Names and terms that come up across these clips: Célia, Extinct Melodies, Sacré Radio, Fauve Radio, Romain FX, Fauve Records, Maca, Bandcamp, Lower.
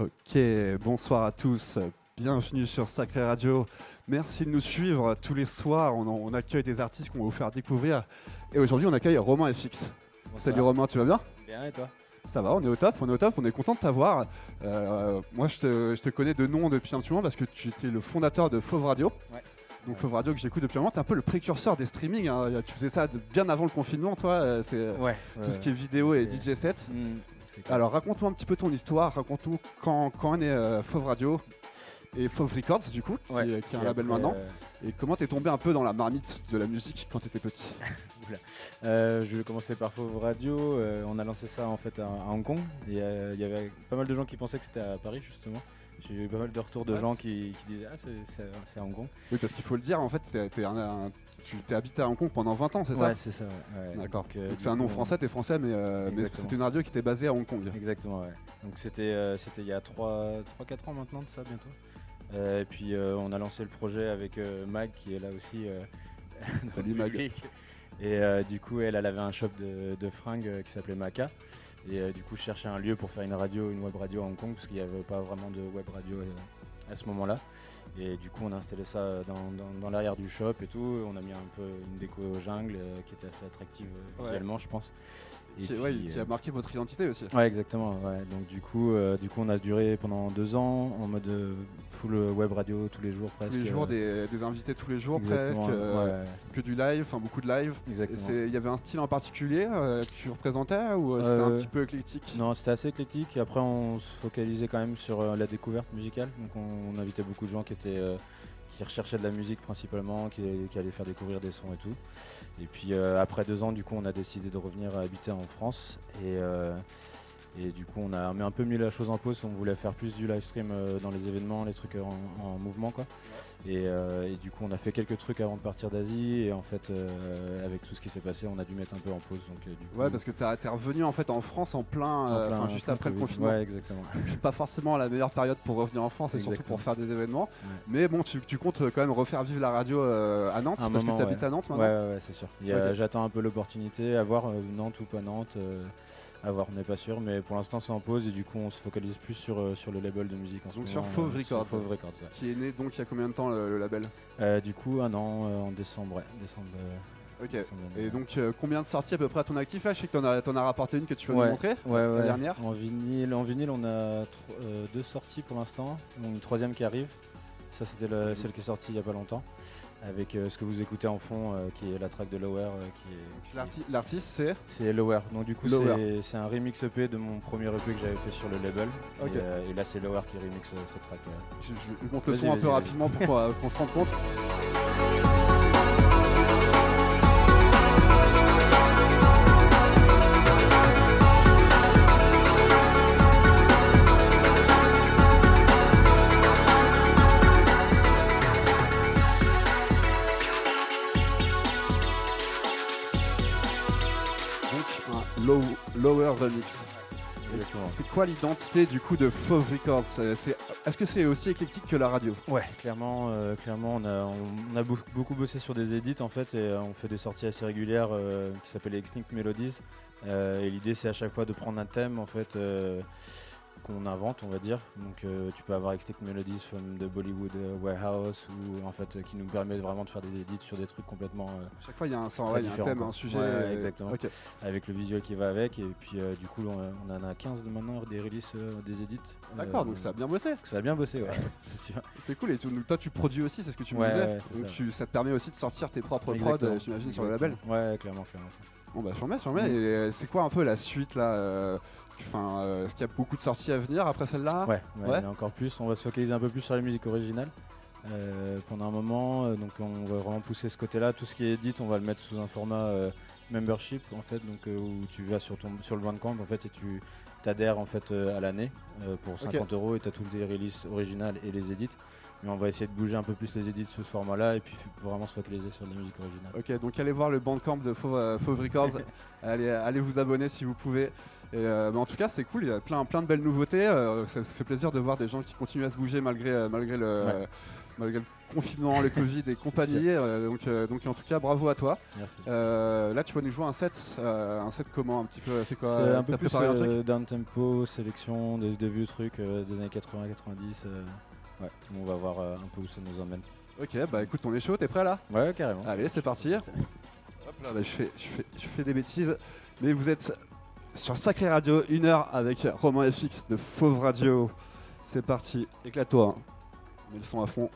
Ok, bonsoir à tous, bienvenue sur Sacré Radio. Merci de nous suivre tous les soirs, on accueille des artistes qu'on va vous faire découvrir. Et aujourd'hui on accueille Romain FX. Bonsoir. Salut Romain, tu vas bien? Bien et toi? Ça va, on est au top, on est content de t'avoir. Moi je te connais de nom depuis un petit moment parce que tu étais le fondateur de Fauve Radio. Ouais. Donc Fauve Radio que j'écoute depuis un moment, t'es un peu le précurseur des streamings, hein. Tu faisais ça bien avant le confinement toi, c'est tout ce qui est vidéo et DJ set. Alors raconte-moi un petit peu ton histoire, raconte-nous quand est Fauve Radio et Fauve Records du coup, qui est un label maintenant, et comment t'es tombé un peu dans la marmite de la musique quand t'étais petit? Je vais commencer par Fauve Radio, on a lancé ça en fait à Hong Kong, et il y avait pas mal de gens qui pensaient que c'était à Paris justement. J'ai eu pas mal de retours de gens qui disaient « Ah, c'est à Hong Kong ». Oui, parce qu'il faut le dire, en fait, tu habité à Hong Kong pendant 20 ans, c'est ça? Ouais, c'est ça. Ouais. D'accord. Donc c'est un nom français, t'es français, mais c'était une radio qui était basée à Hong Kong. Exactement, ouais. Donc c'était il y a 3-4 ans maintenant de ça, bientôt. Et puis on a lancé le projet avec Mag, qui est là aussi. Salut Mag. Et du coup, elle avait un shop de fringues qui s'appelait Maca. Et du coup, je cherchais un lieu pour faire une radio, une web radio à Hong Kong, parce qu'il n'y avait pas vraiment de web radio à ce moment-là. Et du coup, on a installé ça dans l'arrière du shop et tout. On a mis un peu une déco jungle qui était assez attractive visuellement, je pense. Et puis, qui a marqué votre identité aussi. Ouais, exactement. Ouais. Donc du coup, on a duré pendant 2 ans en mode full web radio tous les jours presque. Tous les jours, des invités tous les jours. Exactement, presque. Que du live, enfin beaucoup de live. Il y avait un style en particulier que tu représentais ou c'était un petit peu éclectique? Non, c'était assez éclectique. Et après, on se focalisait quand même sur la découverte musicale. Donc on invitait beaucoup de gens qui recherchaient de la musique principalement, qui allaient faire découvrir des sons et tout. Et puis après 2 ans, du coup, on a décidé de revenir habiter en France. Et du coup, on a un peu mis la chose en pause. On voulait faire plus du live stream dans les événements, les trucs en mouvement, quoi. Et du coup, on a fait quelques trucs avant de partir d'Asie. Et en fait, avec tout ce qui s'est passé, on a dû mettre un peu en pause. Donc, du coup, parce que t'es revenu en fait en France en plein juste après le confinement. Ouais, exactement. Pas forcément la meilleure période pour revenir en France, et surtout pour faire des événements. Ouais. Mais bon, tu comptes quand même refaire vivre la radio à Nantes, parce que t'habites à Nantes maintenant. Ouais, c'est sûr. J'attends un peu l'opportunité, à voir Nantes ou pas Nantes. À voir, on n'est pas sûr, mais pour l'instant c'est en pause et du coup on se focalise plus sur le label de musique en ce moment. Donc sur Fauve Records, qui est né donc il y a combien de temps le label? Du coup 1 an en décembre, Ok, décembre, et donc combien de sorties à peu près à ton actif là? Je sais que t'en as rapporté une que tu veux nous montrer, la dernière. En vinyle on a 2 sorties pour l'instant, une 3e qui arrive, ça c'était celle qui est sortie il n'y a pas longtemps. Avec ce que vous écoutez en fond, qui est la track de Lower. L'artiste c'est Lower. Donc du coup c'est un remix EP de mon premier EP que j'avais fait sur le label. Okay. Et là c'est Lower qui remix cette track. Je monte le son un peu rapidement pour qu'on se rende compte. Lower Remix. C'est quoi l'identité du coup de Fauve Records? Est-ce que c'est aussi éclectique que la radio? Ouais, clairement on a beaucoup bossé sur des edits en fait, et on fait des sorties assez régulières qui s'appellent Extinct Melodies. Et l'idée c'est à chaque fois de prendre un thème en fait qu'on invente, on va dire. Donc tu peux avoir Extinct Melodies de Bollywood Warehouse ou en fait qui nous permet vraiment de faire des edits sur des trucs complètement chaque fois il y a un thème, un sujet, exactement. Okay. Avec le visuel qui va avec, et puis du coup on en a 15 de maintenant des releases des edits. D'accord, donc ça a bien bossé. Ça a bien bossé, ouais. C'est cool. Et toi tu produis aussi, c'est ce que tu me disais. Donc ça te permet aussi de sortir tes propres prods, j'imagine, sur le label. Ouais, clairement. Bon bah j'en mets. Et c'est quoi un peu la suite là? Est-ce qu'il y a beaucoup de sorties à venir après celle-là? Ouais, encore plus. On va se focaliser un peu plus sur les musiques originales pendant un moment. Donc on va vraiment pousser ce côté-là. Tout ce qui est edit, on va le mettre sous un format membership en fait, donc où tu vas sur le Bandcamp en fait et tu t'adhères en fait à l'année pour 50 euros, et tu as toutes les releases originales et les edits. Mais on va essayer de bouger un peu plus les edits sous ce format-là et puis vraiment se focaliser sur de la musique originale. Ok, donc allez voir le Bandcamp de Fauve Records, allez vous abonner si vous pouvez. Et mais en tout cas, c'est cool, il y a plein de belles nouveautés. Ça fait plaisir de voir des gens qui continuent à se bouger malgré le confinement, le Covid et compagnie. Donc en tout cas, bravo à toi. Merci. Là, tu vas nous jouer un set comment un petit peu, c'est quoi? C'est un peu plus down tempo, sélection de vieux trucs des années 80-90. Ouais, on va voir un peu où ça nous emmène. Ok, bah écoute, on est chaud, t'es prêt là? Ouais, carrément. Allez, c'est parti. Hop là, bah, je fais des bêtises, mais vous êtes sur Sacré Radio, 1h avec Romain FX de Fauve Radio. C'est parti, éclate-toi. Hein. Mets le son à fond.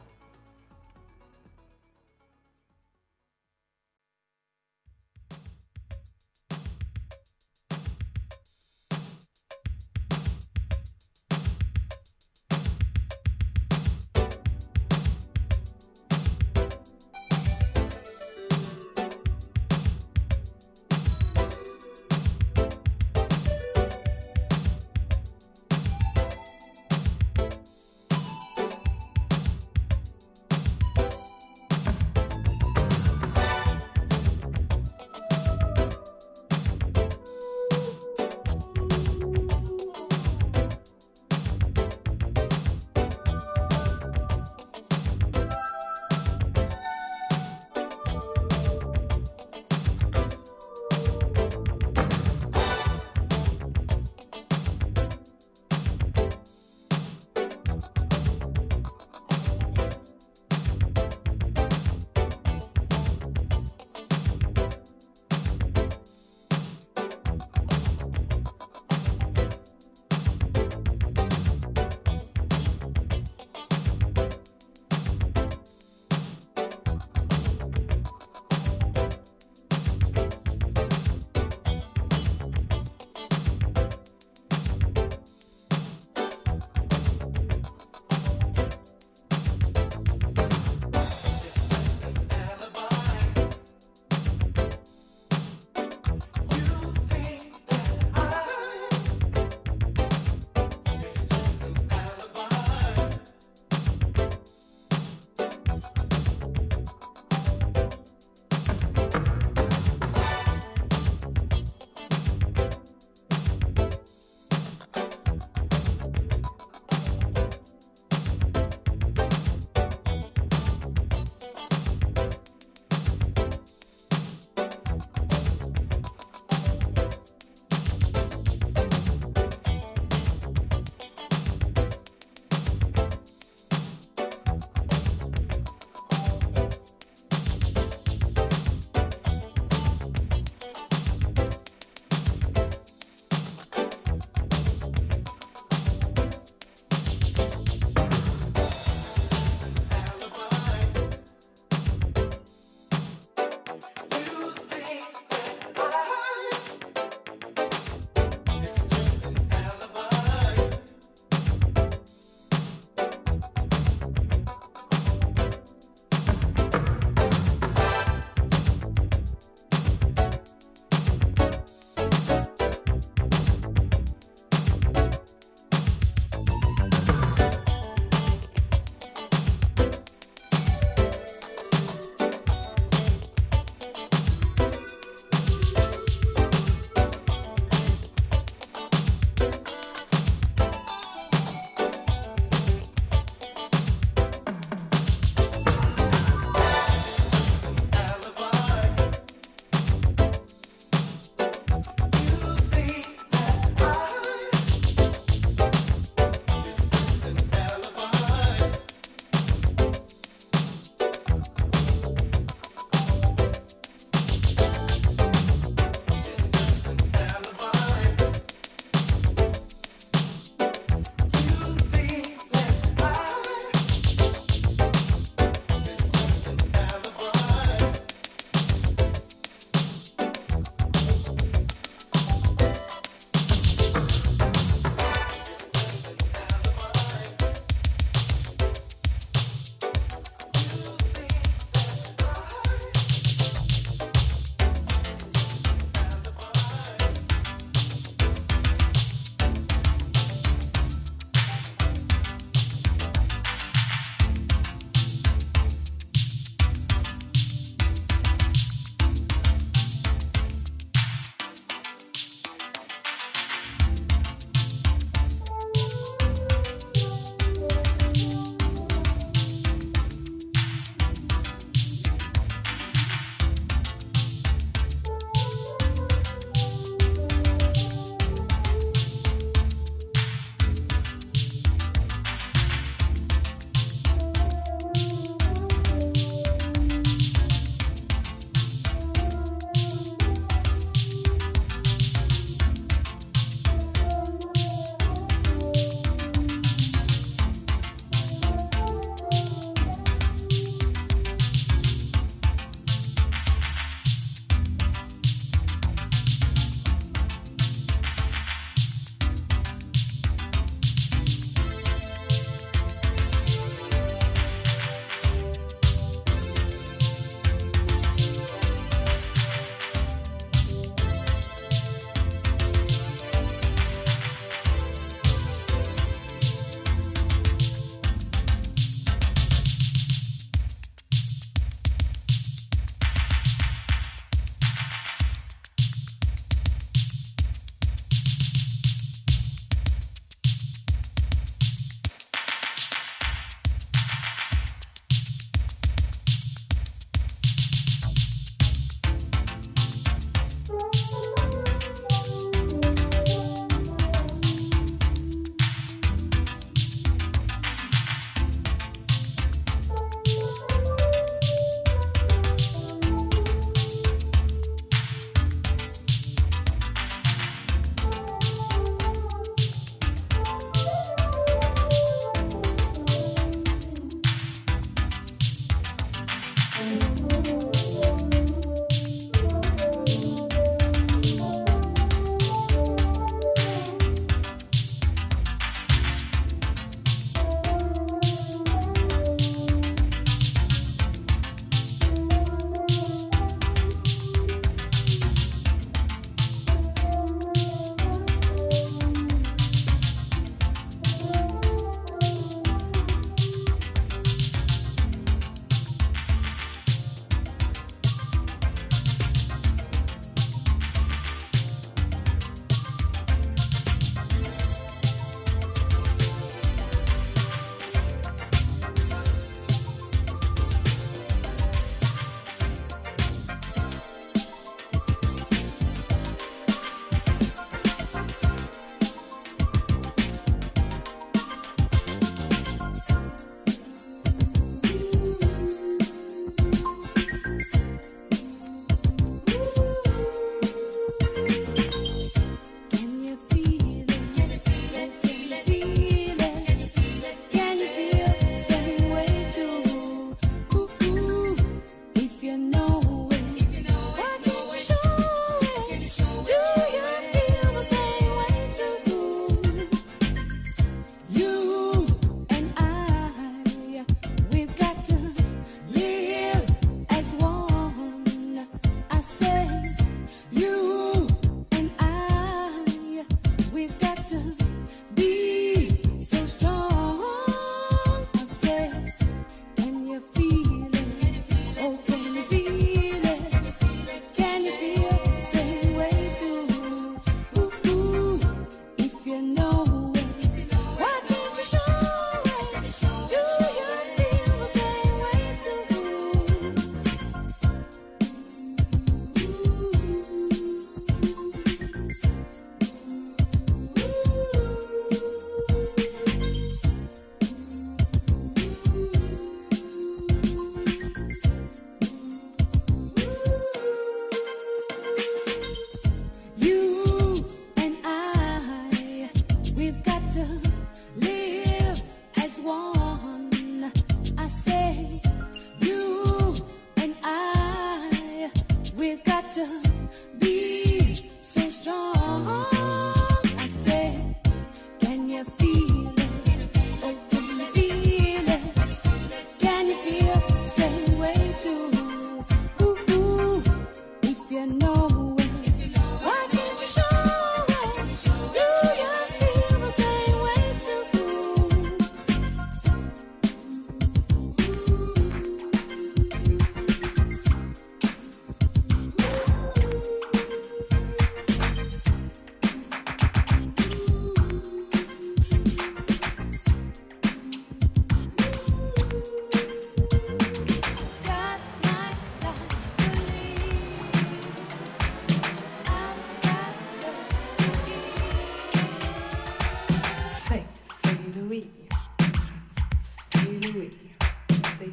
c'est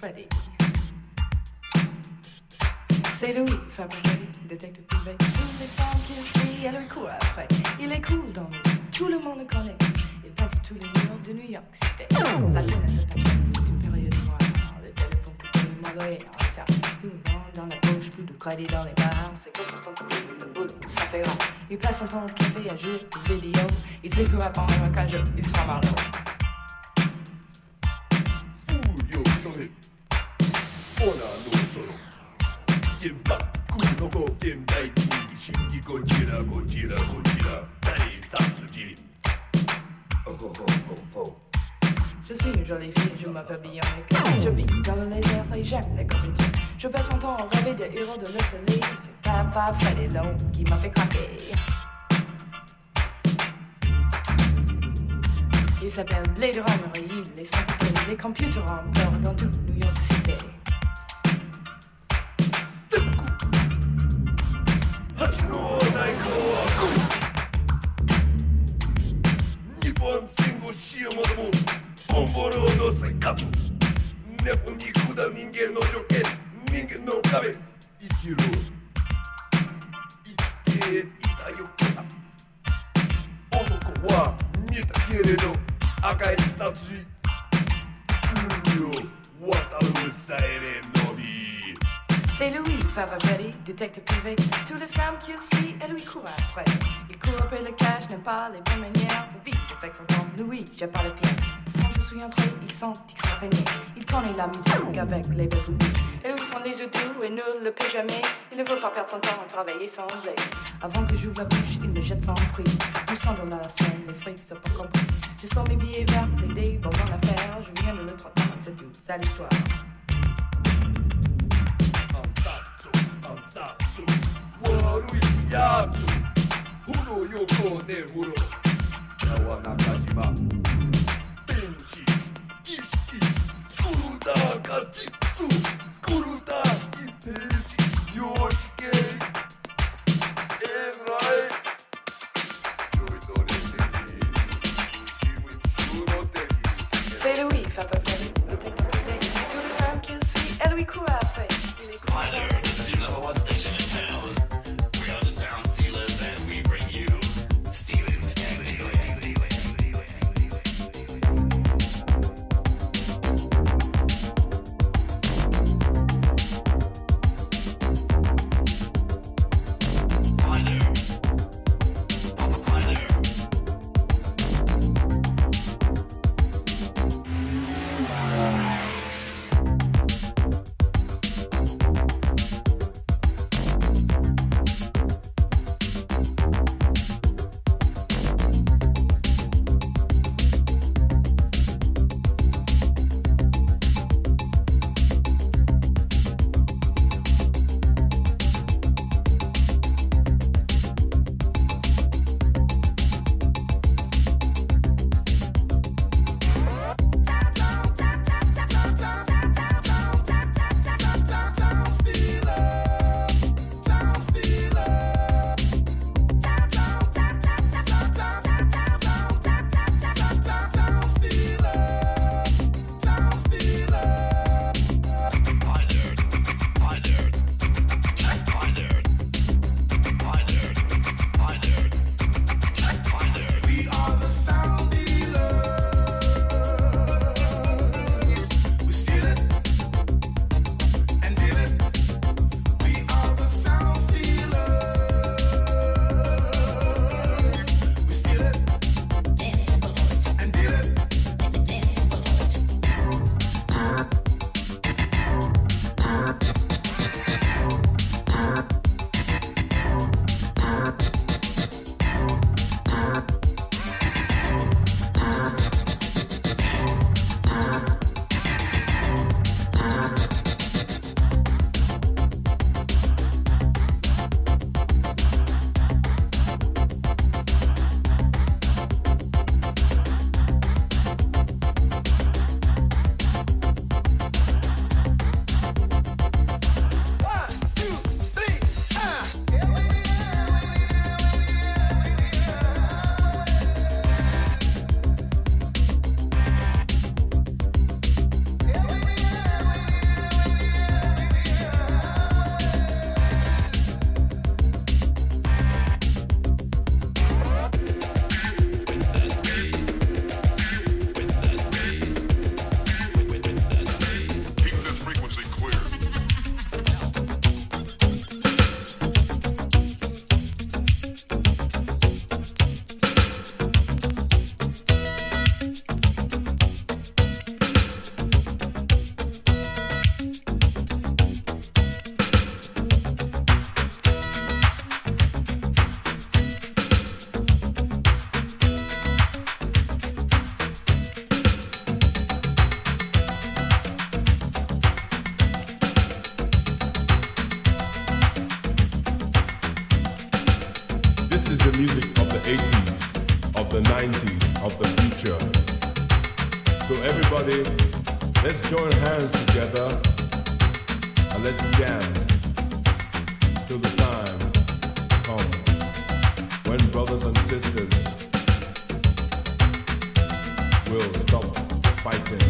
Freddy. C'est Louis, Fabri, détective privé. Toutes les femmes qu'il suit, elle le court après. Il est cool dans le... tout le monde le connaît. Et pas du tout les murs de New York City. Sa lunette de ta place, c'est une période noire. Le téléphone coupé, le magasin en retard. Tout le monde dans la poche, plus de crédit dans les bars. C'est quoi son temps de boulot, ça fait grand. Il passe son temps au café à jouer aux vidéos. Il fait que rap en cage, il sera marrant. Julio Jolie, hola no solo. Kimba, Kunoko, Kimba, Shiki, Godzilla, Tari, Satsuji. Oh oh oh oh. Je suis une jolie fille, je m'appelle Bianca. Je vis dans le laser et j'aime les comédies. Je passe mon temps à rêver des héros de l'hôtellerie. C'est Papa Freddy Long qui m'a fait craquer. Ils s'appellent les drôneries, les santé, les computers en peur dans toute New York City. C'est Louis, Fauve Radio, détective privé. Toutes les femmes qu'il suit, elle lui court après. Il court après le cash, n'aime pas les bonnes manières. Faut vite avec son temps, Louis, j'ai pas le pied. Quand je suis entré, il sentit que ça régnait. Il connaît la musique avec les belles bougies. Et lui font les yeux doux et ne le paie jamais. Il ne veut pas perdre son temps à travailler sans blé. Avant que j'ouvre la bouche, il me jette sans prix. 200 $ la semaine, les frics sont pas compris. Je sens mes billets verts, des bons en affaires. Je viens de l'autre temps, c'est une sale histoire. C'est Louis, Fauve Radio. Tout le temps qu'il suit, elle lui court après. the music of the 80s, of the 90s, of the future. So everybody, let's join hands together and let's dance till the time comes when brothers and sisters will stop fighting.